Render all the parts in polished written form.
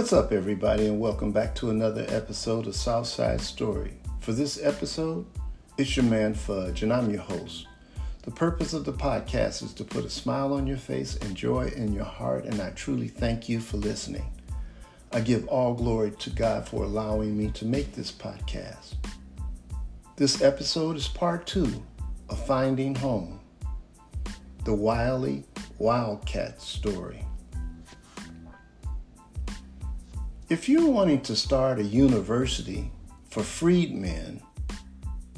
What's up, everybody, and welcome back to another episode of Southside Story. For this episode, it's your man Fudge, and I'm your host. The purpose of the podcast is to put a smile on your face and joy in your heart, and I truly thank you for listening. I give all glory to God for allowing me to make this podcast. This episode is part 2 of Finding Home, The Wiley Wildcat Story. If you're wanting to start a university for freedmen,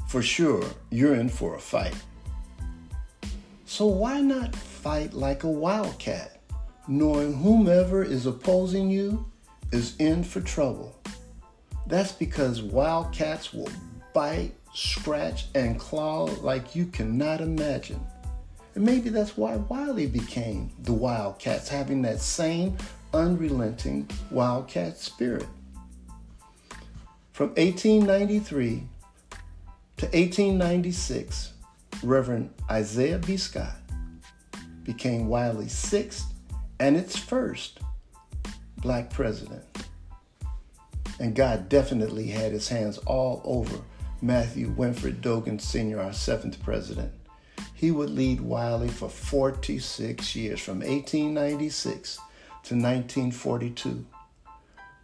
for sure you're in for a fight. So why not fight like a wildcat, knowing whomever is opposing you is in for trouble? That's because wildcats will bite, scratch, and claw like you cannot imagine. And maybe that's why Wiley became the Wildcats, having that same unrelenting wildcat spirit. From 1893 to 1896, Reverend Isaiah B. Scott became Wiley's 6th and its first Black president. And God definitely had his hands all over Matthew Winfred Dogan Sr., our 7th president. He would lead Wiley for 46 years, from 1896 to 1942,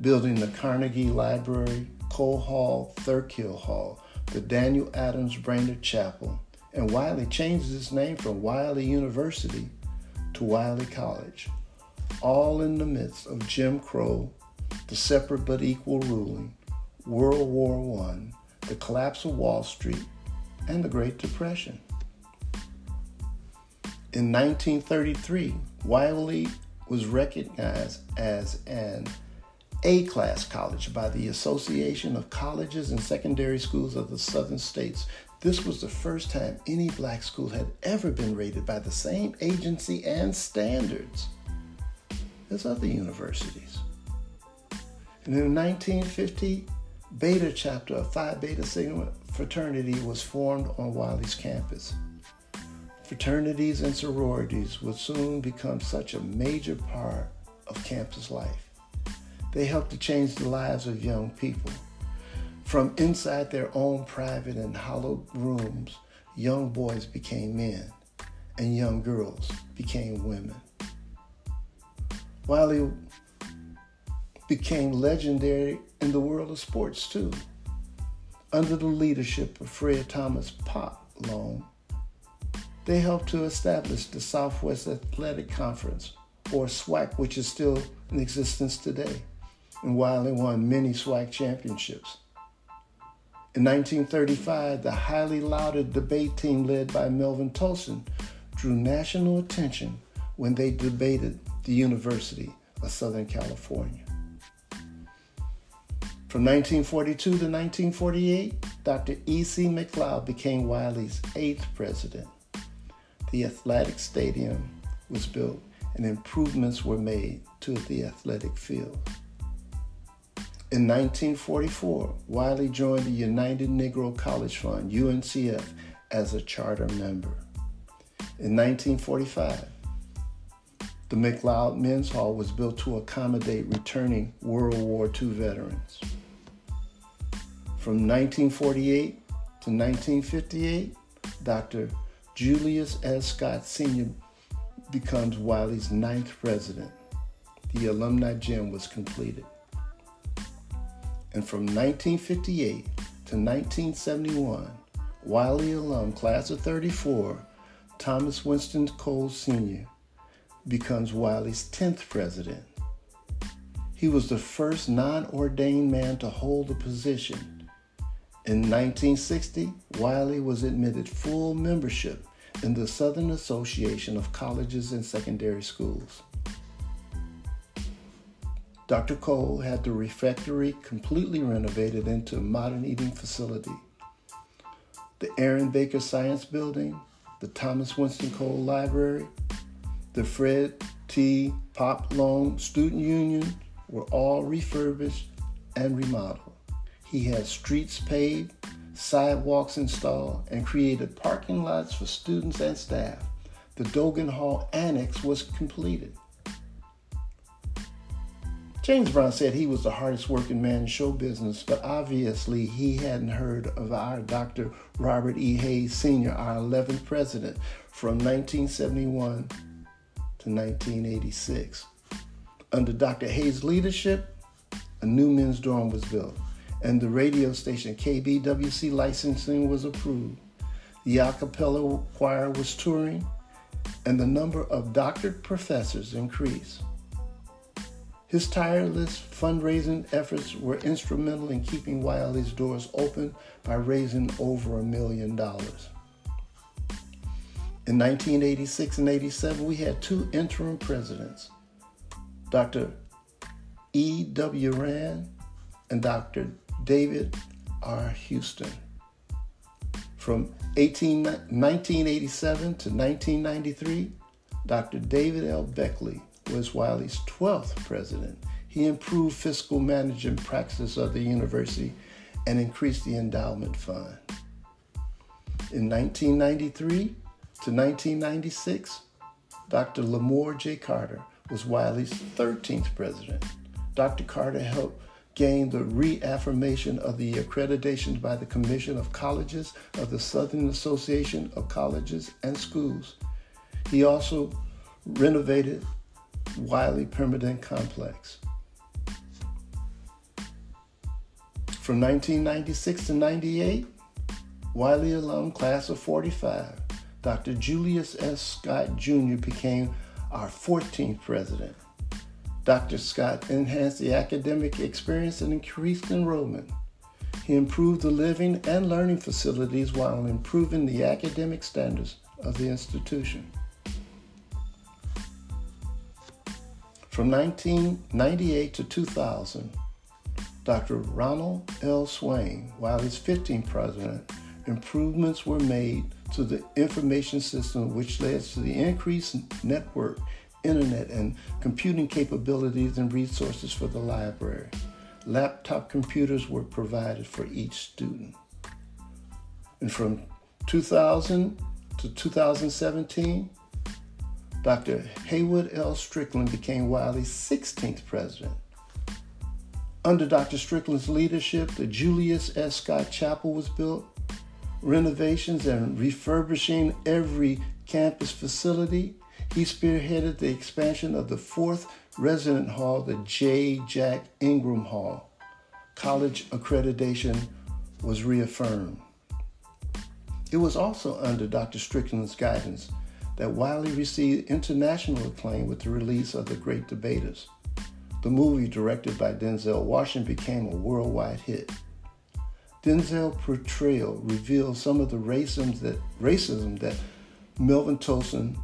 building the Carnegie Library, Cole Hall, Thurkill Hall, the Daniel Adams Brainerd Chapel, and Wiley changed its name from Wiley University to Wiley College, all in the midst of Jim Crow, the separate but equal ruling, World War I, the collapse of Wall Street, and the Great Depression. In 1933, Wiley was recognized as an A-class college by the Association of Colleges and Secondary Schools of the Southern States. This was the first time any Black school had ever been rated by the same agency and standards as other universities. And in 1950, Beta chapter of Phi Beta Sigma Fraternity was formed on Wiley's campus. Fraternities and sororities would soon become such a major part of campus life. They helped to change the lives of young people. From inside their own private and hallowed rooms, young boys became men, and young girls became women. Wiley became legendary in the world of sports, too. Under the leadership of Freya Thomas Pott Long, they helped to establish the Southwest Athletic Conference, or SWAC, which is still in existence today. And Wiley won many SWAC championships. In 1935, the highly lauded debate team led by Melvin Tolson drew national attention when they debated the University of Southern California. From 1942 to 1948, Dr. E.C. McLeod became Wiley's 8th president. The athletic stadium was built, and improvements were made to the athletic field. In 1944, Wiley joined the United Negro College Fund, UNCF, as a charter member. In 1945, the McLeod Men's Hall was built to accommodate returning World War II veterans. From 1948 to 1958, Dr. Julius S. Scott Sr. becomes Wiley's 9th president. The alumni gym was completed. And from 1958 to 1971, Wiley alum class of 34, Thomas Winston Cole Sr., becomes Wiley's 10th president. He was the first non-ordained man to hold the position. In 1960, Wiley was admitted full membership in the Southern Association of Colleges and Secondary Schools. Dr. Cole had the refectory completely renovated into a modern eating facility. The Aaron Baker Science Building, the Thomas Winston Cole Library, the Fred T. Pop Long Student Union were all refurbished and remodeled. He had streets paved, sidewalks installed, and created parking lots for students and staff. The Dogan Hall Annex was completed. James Brown said he was the hardest working man in show business, but obviously he hadn't heard of our Dr. Robert E. Hayes Sr., our 11th president from 1971 to 1986. Under Dr. Hayes' leadership, a new men's dorm was built, and the radio station KBWC licensing was approved. The a cappella choir was touring, and the number of doctorate professors increased. His tireless fundraising efforts were instrumental in keeping Wiley's doors open by raising over $1 million. In 1986 and 87, we had two interim presidents, Dr. E. W. Rand and Dr. David R. Houston. From 1987 to 1993, Dr. David L. Beckley was Wiley's 12th president. He improved fiscal management practices of the university and increased the endowment fund. In 1993 to 1996, Dr. Lamour J. Carter was Wiley's 13th president. Dr. Carter helped gain the reaffirmation of the accreditation by the Commission of Colleges of the Southern Association of Colleges and Schools. He also renovated Wiley Permanent Complex. From 1996 to 98, Wiley alum class of 45, Dr. Julius S. Scott Jr. became our 14th president. Dr. Scott enhanced the academic experience and increased enrollment. He improved the living and learning facilities while improving the academic standards of the institution. From 1998 to 2000, Dr. Ronald L. Swain, Wiley's 15th president, improvements were made to the information system, which led to the increased network, internet, and computing capabilities and resources for the library. Laptop computers were provided for each student. And from 2000 to 2017, Dr. Haywood L. Strickland became Wiley's 16th president. Under Dr. Strickland's leadership, the Julius S. Scott Chapel was built. Renovations and refurbishing every campus facility. He spearheaded the expansion of the 4th resident hall, the J. Jack Ingram Hall. College accreditation was reaffirmed. It was also under Dr. Strickland's guidance that Wiley received international acclaim with the release of The Great Debaters. The movie, directed by Denzel Washington, became a worldwide hit. Denzel's portrayal revealed some of the racism that Melvin Tolson,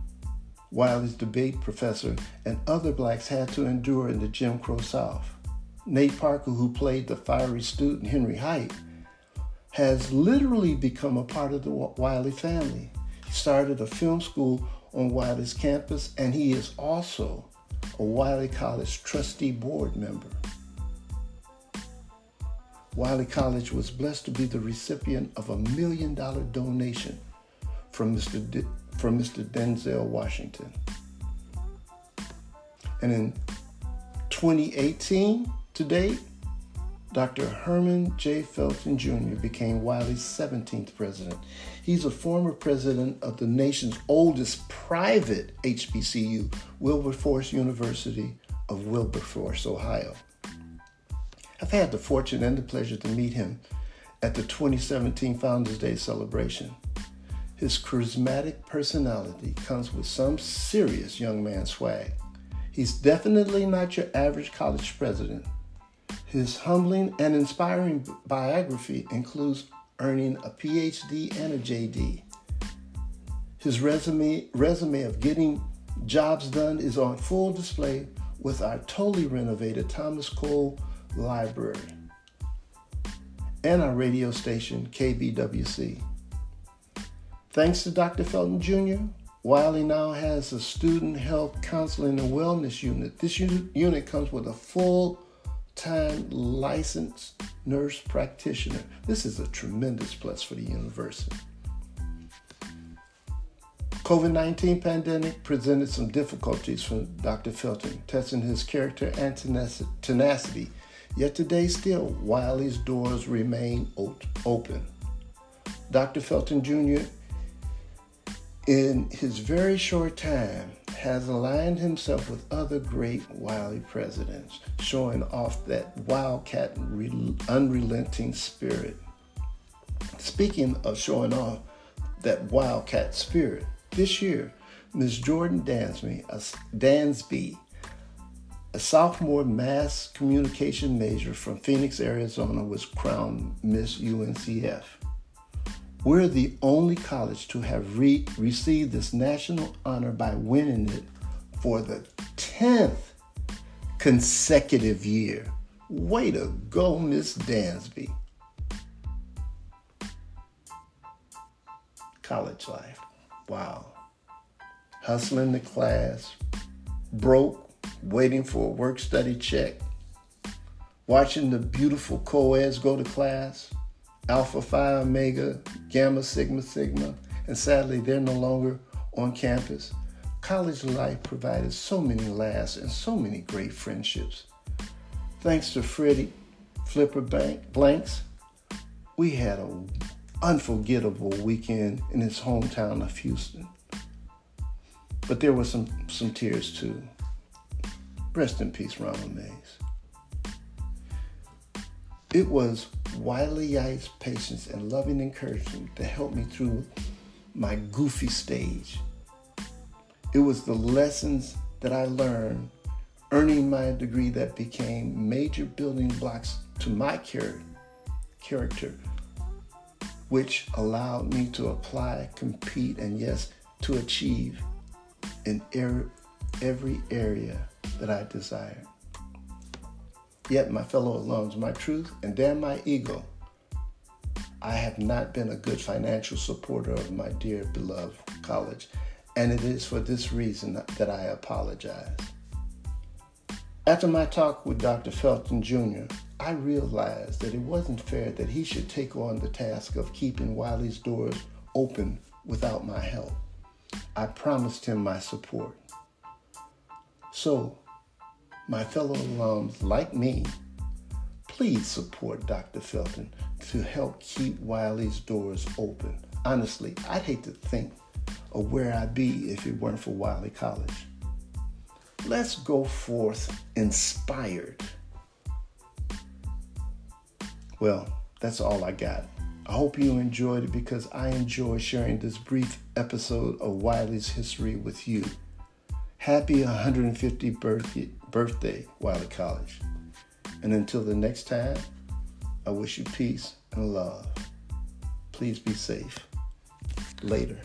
Wiley's debate professor, and other blacks had to endure in the Jim Crow South. Nate Parker, who played the fiery student Henry Haidt, has literally become a part of the Wiley family. Started a film school on Wiley's campus, and he is also a Wiley College trustee board member. Wiley College was blessed to be the recipient of $1 million donation from Mr. Denzel Washington. And in 2018, to date, Dr. Herman J. Felton Jr. became Wiley's 17th president. He's a former president of the nation's oldest private HBCU, Wilberforce University of Wilberforce, Ohio. I've had the fortune and the pleasure to meet him at the 2017 Founders Day celebration. His charismatic personality comes with some serious young man swag. He's definitely not your average college president. His humbling and inspiring biography includes earning a PhD and a JD. His resume of getting jobs done is on full display with our totally renovated Thomas Cole Library and our radio station, KBWC. Thanks to Dr. Felton Jr., Wiley now has a student health counseling and wellness unit. This unit comes with a full time licensed nurse practitioner. This is a tremendous plus for the university. COVID-19 pandemic presented some difficulties for Dr. Felton, testing his character and tenacity. Yet today still, Wiley's doors remain open. Dr. Felton Jr., in his very short time, has aligned himself with other great Wiley presidents, showing off that wildcat unrelenting spirit. Speaking of showing off that wildcat spirit, this year, Ms. Jordan Dansby, a sophomore mass communication major from Phoenix, Arizona, was crowned Miss UNCF. We're the only college to have received this national honor by winning it for the 10th consecutive year. Way to go, Miss Dansby. College life. Wow. Hustling the class. Broke, waiting for a work-study check. Watching the beautiful co-eds go to class. Alpha Phi Omega, Gamma Sigma Sigma, and sadly they're no longer on campus. College life provided so many laughs and so many great friendships. Thanks to Freddie Flipper Blanks, we had an unforgettable weekend in his hometown of Houston. But there were some tears too. Rest in peace, Ronald Mays. It was Wileyite's patience and loving encouragement that helped me through my goofy stage. It was the lessons that I learned, earning my degree, that became major building blocks to my character, which allowed me to apply, compete, and yes, to achieve in every area that I desired. Yet, my fellow alums, my truth, and damn my ego, I have not been a good financial supporter of my dear, beloved college, and it is for this reason that I apologize. After my talk with Dr. Felton Jr., I realized that it wasn't fair that he should take on the task of keeping Wiley's doors open without my help. I promised him my support. So, my fellow alums, like me, please support Dr. Felton to help keep Wiley's doors open. Honestly, I'd hate to think of where I'd be if it weren't for Wiley College. Let's go forth inspired. Well, that's all I got. I hope you enjoyed it because I enjoy sharing this brief episode of Wiley's history with you. Happy 150th birthday, Wiley College. And until the next time, I wish you peace and love. Please be safe. Later.